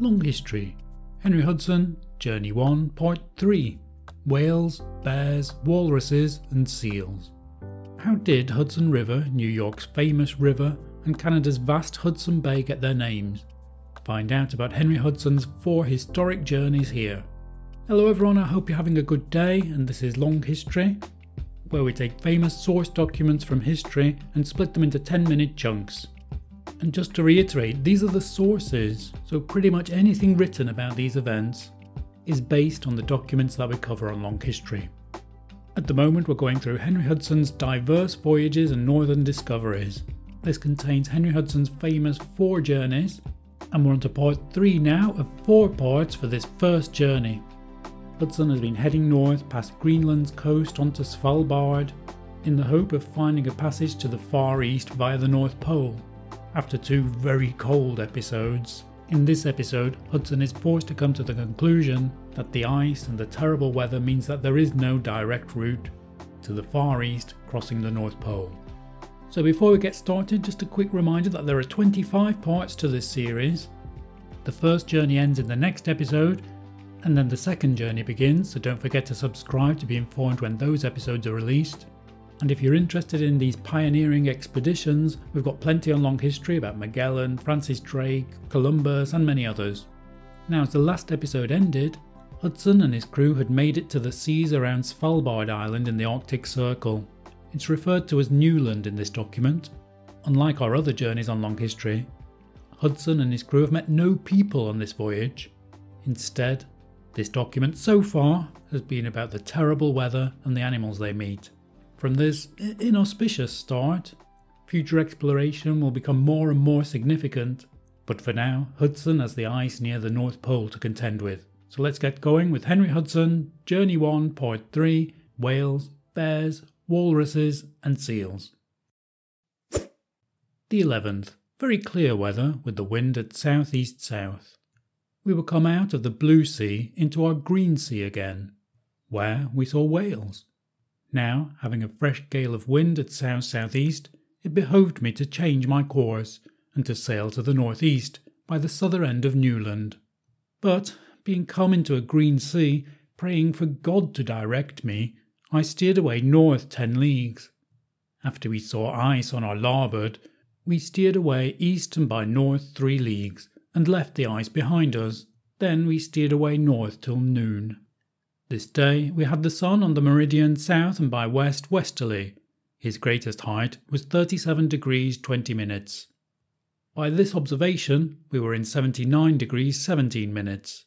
Long History, Henry Hudson, Journey 1, Part 3, Whales, Bears, Walruses and Seals. How did Hudson River, New York's famous river, and Canada's vast Hudson Bay get their names? Find out about Henry Hudson's 4 historic journeys here. Hello everyone, I hope you're having a good day, and this is Long History, where we take famous source documents from history and split them into 10-minute chunks. And just to reiterate, these are the sources, so pretty much anything written about these events is based on the documents that we cover on Long History. At the moment we're going through Henry Hudson's diverse voyages and northern discoveries. This contains Henry Hudson's famous 4 journeys, and we're on to part 3 now of 4 parts for this first journey. Hudson has been heading north past Greenland's coast onto Svalbard in the hope of finding a passage to the Far East via the North Pole. After 2 very cold episodes, in this episode Hudson is forced to come to the conclusion that the ice and the terrible weather means that there is no direct route to the Far East crossing the North Pole. So before we get started, just a quick reminder that there are 25 parts to this series. The first journey ends in the next episode, and then the second journey begins, so don't forget to subscribe to be informed when those episodes are released. And if you're interested in these pioneering expeditions, we've got plenty on Long History about Magellan, Francis Drake, Columbus and many others. Now, as the last episode ended, Hudson and his crew had made it to the seas around Svalbard Island in the Arctic Circle. It's referred to as Newland in this document. Unlike our other journeys on Long History, Hudson and his crew have met no people on this voyage. Instead, this document so far has been about the terrible weather and the animals they meet. From this inauspicious start, future exploration will become more and more significant, but for now, Hudson has the ice near the North Pole to contend with. So let's get going with Henry Hudson, Journey 1, Part 3, Whales, Bears, Walruses and Seals. The 11th, very clear weather with the wind at southeast-south. We will come out of the Blue Sea into our Green Sea again, where we saw whales. Now, having a fresh gale of wind at south-southeast, it behoved me to change my course and to sail to the northeast by the southern end of Newland. But, being come into a green sea, praying for God to direct me, I steered away north 10 leagues. After we saw ice on our larboard, we steered away east and by north 3 leagues, and left the ice behind us. Then we steered away north till noon. This day we had the sun on the meridian south and by west westerly. His greatest height was 37 degrees 20 minutes. By this observation we were in 79 degrees 17 minutes.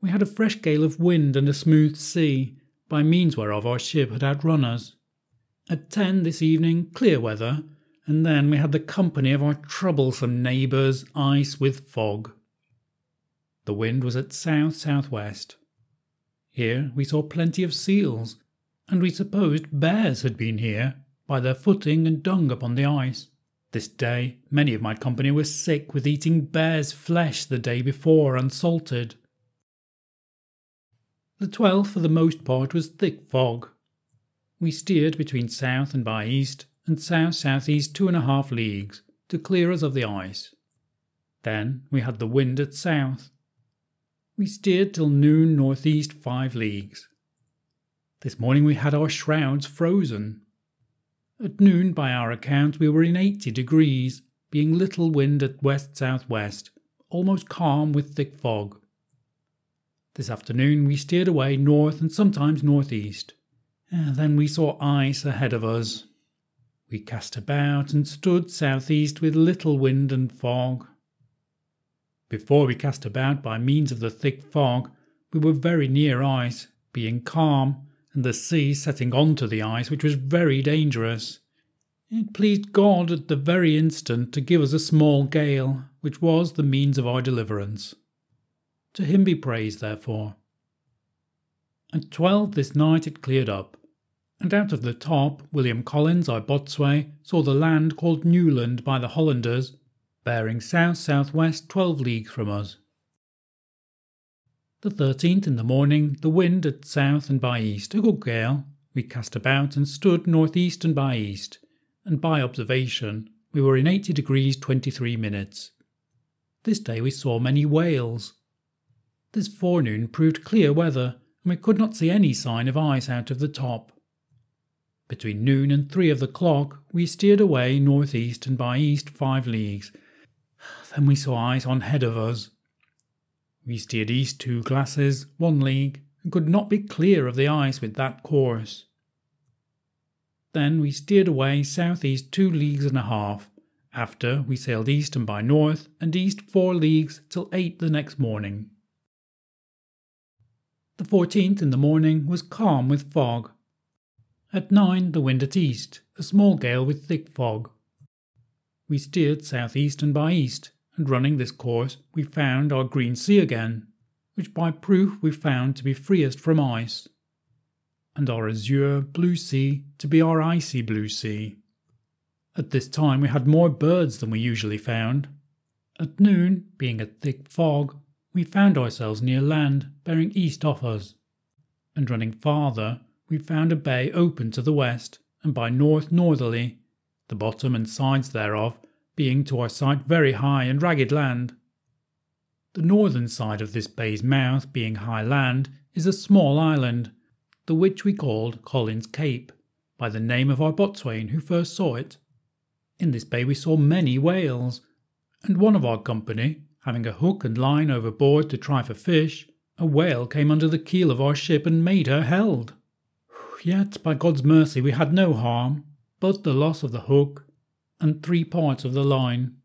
We had a fresh gale of wind and a smooth sea, by means whereof our ship had outrun us. At 10 this evening clear weather, and then we had the company of our troublesome neighbours, ice with fog. The wind was at south-southwest. Here we saw plenty of seals, and we supposed bears had been here, by their footing and dung upon the ice. This day many of my company were sick with eating bear's flesh the day before unsalted. The 12th for the most part was thick fog. We steered between south and by east, and south-southeast 2.5 leagues, to clear us of the ice. Then we had the wind at south. We steered till noon northeast 5 leagues. This morning we had our shrouds frozen. At noon, by our account, we were in 80 degrees, being little wind at west-southwest, almost calm with thick fog. This afternoon we steered away north and sometimes northeast. And then we saw ice ahead of us. We cast about and stood southeast with little wind and fog. Before we cast about by means of the thick fog, we were very near ice, being calm, and the sea setting on to the ice, which was very dangerous. It pleased God at the very instant to give us a small gale, which was the means of our deliverance. To him be praised, therefore. At 12 this night it cleared up. And out of the top, William Collins, our boatswain, saw the land called Newland by the Hollanders, bearing south-southwest 12 leagues from us. The 13th in the morning, the wind at south and by east, a good gale. We cast about and stood northeast and by east, and by observation we were in 80 degrees 23 minutes. This day we saw many whales. This forenoon proved clear weather, and we could not see any sign of ice out of the top. Between noon and 3 o'clock we steered away north-east and by east 5 leagues. Then we saw ice on head of us. We steered east 2 glasses, 1 league, and could not be clear of the ice with that course. Then we steered away south-east 2 leagues and a half. After, we sailed east and by north, and east 4 leagues till 8 the next morning. The 14th in the morning was calm with fog. At 9 the wind at east, a small gale with thick fog. We steered south-east and by east, and running this course we found our green sea again, which by proof we found to be freest from ice, and our azure blue sea to be our icy blue sea. At this time we had more birds than we usually found. At noon, being a thick fog, we found ourselves near land, bearing east off us, and running farther we found a bay open to the west, and by north northerly, the bottom and sides thereof being to our sight very high and ragged land. The northern side of this bay's mouth, being high land, is a small island, the which we called Collins Cape, by the name of our boatswain who first saw it. In this bay we saw many whales, and one of our company, having a hook and line overboard to try for fish, a whale came under the keel of our ship and made her held. Yet by God's mercy we had no harm, but the loss of the hook, and 3 parts of the line.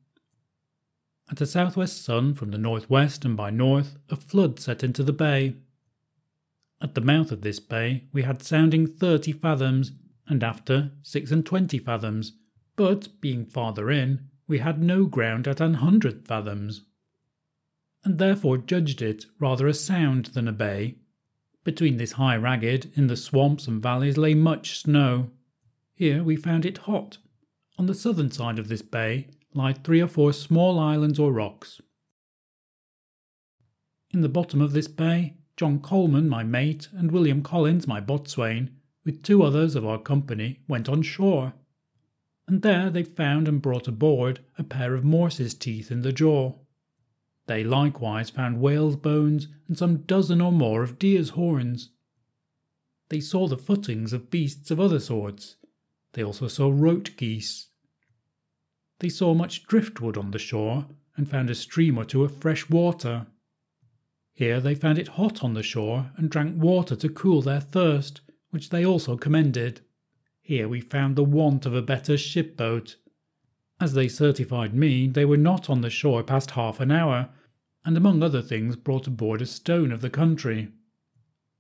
At a southwest sun from the northwest and by north, a flood set into the bay. At the mouth of this bay we had sounding 30 fathoms, and after 26 and 20 fathoms, but being farther in, we had no ground at 100 fathoms, and therefore judged it rather a sound than a bay. Between this high ragged, in the swamps and valleys lay much snow. Here we found it hot. On the southern side of this bay lie 3 or 4 small islands or rocks. In the bottom of this bay, John Coleman, my mate, and William Collins, my boatswain, with 2 others of our company, went on shore, and there they found and brought aboard a pair of morse's teeth in the jaw. They likewise found whales' bones and some dozen or more of deer's horns. They saw the footings of beasts of other sorts. They also saw rote geese. They saw much driftwood on the shore, and found a stream or two of fresh water. Here they found it hot on the shore, and drank water to cool their thirst, which they also commended. Here we found the want of a better shipboat. As they certified me, they were not on the shore past 30 minutes, and among other things brought aboard a stone of the country.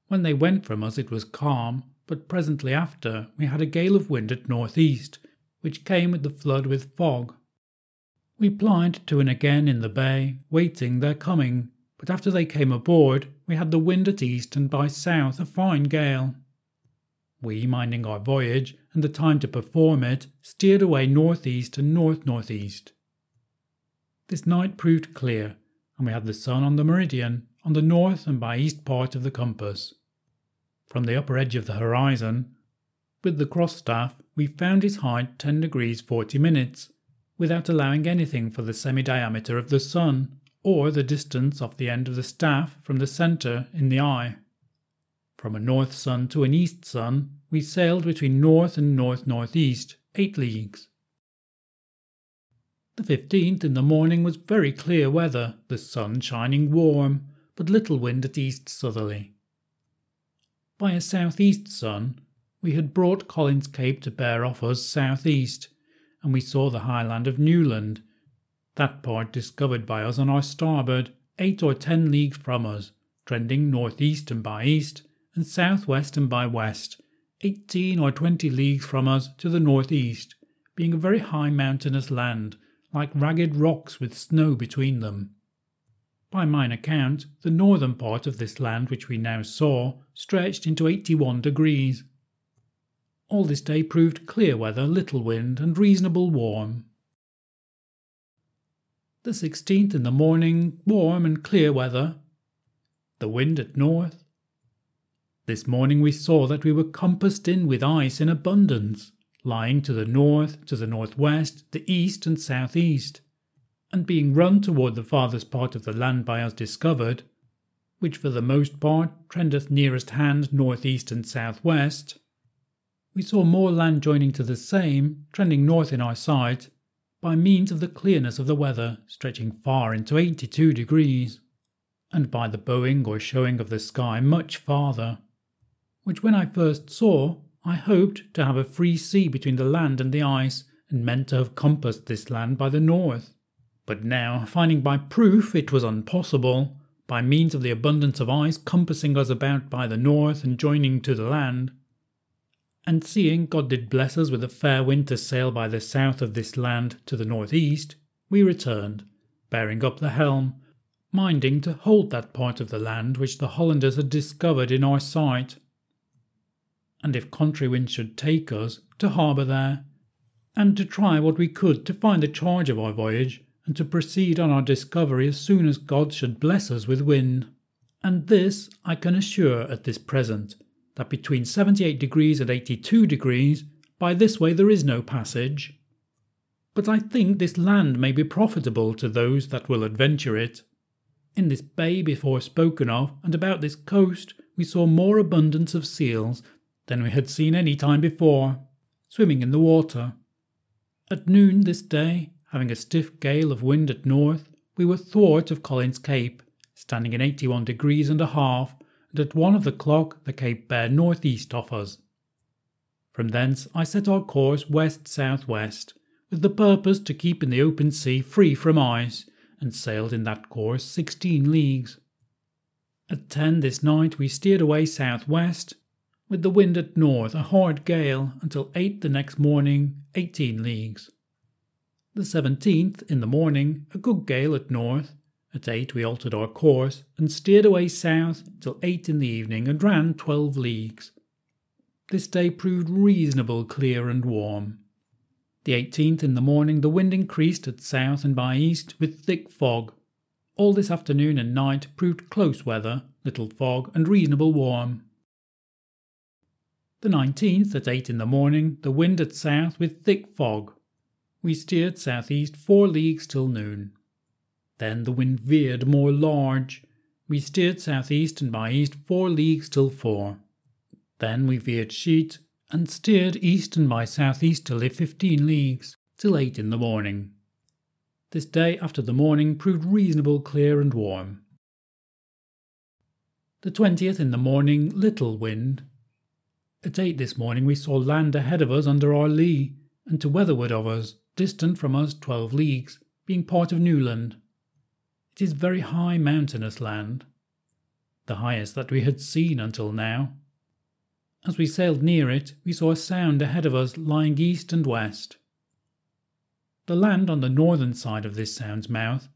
When they went from us it was calm, but presently after we had a gale of wind at north-east, which came with the flood with fog. We plied to and again in the bay, waiting their coming, but after they came aboard we had the wind at east and by south a fine gale. We, minding our voyage, and the time to perform it, steered away north-east and north-north-east. This night proved clear, and we had the sun on the meridian, on the north and by east part of the compass. From the upper edge of the horizon, with the cross-staff, we found his height 10 degrees 40 minutes, without allowing anything for the semi-diameter of the sun, or the distance off the end of the staff from the centre in the eye. From a north sun to an east sun, we sailed between north and north-north-east, 8 leagues. The 15th in the morning was very clear weather, the sun shining warm, but little wind at east southerly. By a south-east sun, we had brought Collins Cape to bear off us south-east, and we saw the highland of Newland, that part discovered by us on our starboard, 8 or 10 leagues from us, trending north-east and by east, and south-west and by west, 18 or 20 leagues from us to the north-east, being a very high mountainous land, like ragged rocks with snow between them. By mine account, the northern part of this land which we now saw stretched into 81 degrees. All this day proved clear weather, little wind, and reasonable warm. The 16th in the morning, warm and clear weather. The wind at north. This morning we saw that we were compassed in with ice in abundance, lying to the north, to the northwest, the east and southeast. and being run toward the farthest part of the land by us discovered, which for the most part trendeth nearest hand north-east and south-west, we saw more land joining to the same, trending north in our sight, by means of the clearness of the weather stretching far into 82 degrees, and by the bowing or showing of the sky much farther, which when I first saw, I hoped to have a free sea between the land and the ice, and meant to have compassed this land by the north. But now, finding by proof it was impossible, by means of the abundance of ice compassing us about by the north and joining to the land, and seeing God did bless us with a fair wind to sail by the south of this land to the north-east, we returned, bearing up the helm, minding to hold that part of the land which the Hollanders had discovered in our sight, and if contrary winds should take us, to harbour there, and to try what we could to find the charge of our voyage, and to proceed on our discovery as soon as God should bless us with wind. And this I can assure at this present, that between 78 degrees and 82 degrees, by this way there is no passage. But I think this land may be profitable to those that will adventure it. In this bay before spoken of, and about this coast, we saw more abundance of seals than we had seen any time before, swimming in the water. At noon this day, having a stiff gale of wind at north, we were thwart of Collins Cape, standing in 81 degrees and a half, and at 1 o'clock the Cape bare north-east off us. From thence I set our course west-south-west, with the purpose to keep in the open sea free from ice, and sailed in that course 16 leagues. At 10 this night we steered away south-west, with the wind at north, a hard gale, until 8 the next morning, 18 leagues. The 17th, in the morning, a good gale at north. At 8 we altered our course, and steered away south till 8 in the evening, and ran 12 leagues. This day proved reasonable, clear and warm. The 18th, in the morning, the wind increased at south and by east, with thick fog. All this afternoon and night proved close weather, little fog, and reasonable warm. The 19th, at 8 in the morning, the wind at south, with thick fog. We steered south-east 4 leagues till noon. Then the wind veered more large. We steered south-east and by east 4 leagues till 4. Then we veered sheet, and steered east and by south-east till 15 leagues, till 8 in the morning. This day after the morning proved reasonable, clear and warm. The 20th, in the morning, little wind. At 8 this morning we saw land ahead of us under our lee, and to weatherward of us, distant from us 12 leagues, being part of Newland. It is very high mountainous land, the highest that we had seen until now. As we sailed near it, we saw a sound ahead of us lying east and west. The land on the northern side of this sound's mouth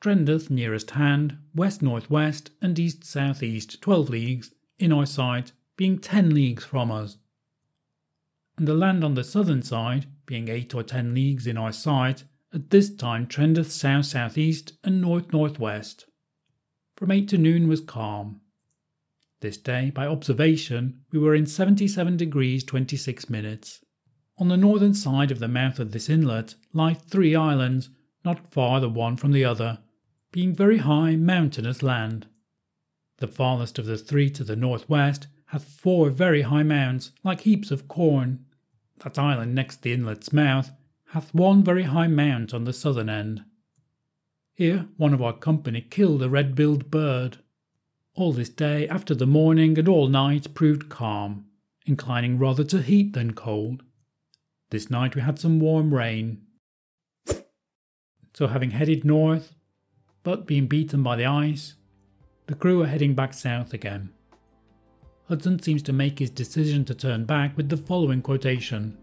trendeth nearest hand west-north-west and east-south-east 12 leagues, in our sight, being 10 leagues from us. And the land on the southern side, being 8 or 10 leagues in our sight, at this time trendeth south-south-east and north-north-west. From 8 to noon was calm. This day, by observation, we were in 77 degrees 26 minutes. On the northern side of the mouth of this inlet lie 3 islands, not far the one from the other, being very high mountainous land. The farthest of the 3 to the north-west hath 4 very high mounds, like heaps of corn. That island next the inlet's mouth hath 1 very high mount on the southern end. Here one of our company killed a red-billed bird. All this day after the morning and all night proved calm, inclining rather to heat than cold. This night we had some warm rain. So having headed north, but being beaten by the ice, the crew are heading back south again. Hudson seems to make his decision to turn back with the following quotation: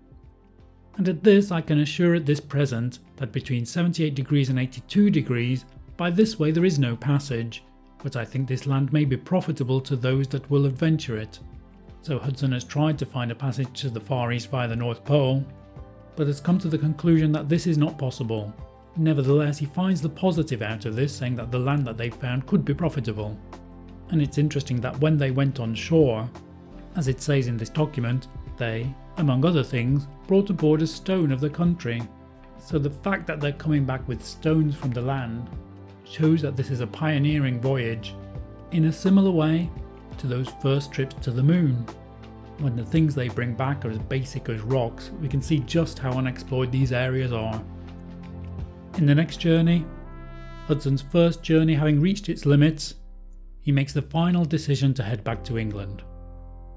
"And at this I can assure at this present, that between 78 degrees and 82 degrees, by this way there is no passage, but I think this land may be profitable to those that will adventure it." So Hudson has tried to find a passage to the Far East via the North Pole, but has come to the conclusion that this is not possible. Nevertheless, he finds the positive out of this, saying that the land that they found could be profitable. And it's interesting that when they went on shore, as it says in this document, they, among other things, brought aboard a stone of the country, So the fact that they're coming back with stones from the land shows that this is a pioneering voyage, in a similar way to those first trips to the moon. When the things they bring back are as basic as rocks, we can see just how unexplored these areas are. In the next journey, Hudson's first journey having reached its limits, he makes the final decision to head back to England.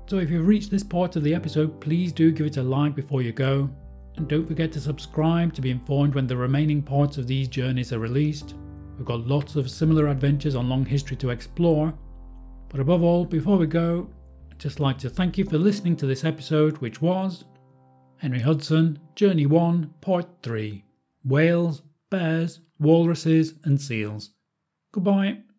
So if you've reached this part of the episode, please do give it a like before you go, and don't forget to subscribe to be informed when the remaining parts of these journeys are released. We've got lots of similar adventures on Long History to explore, but above all, before we go, I'd just like to thank you for listening to this episode, which was Henry Hudson, Journey 1, Part 3, Whales, Bears, Walruses and Seals. Goodbye.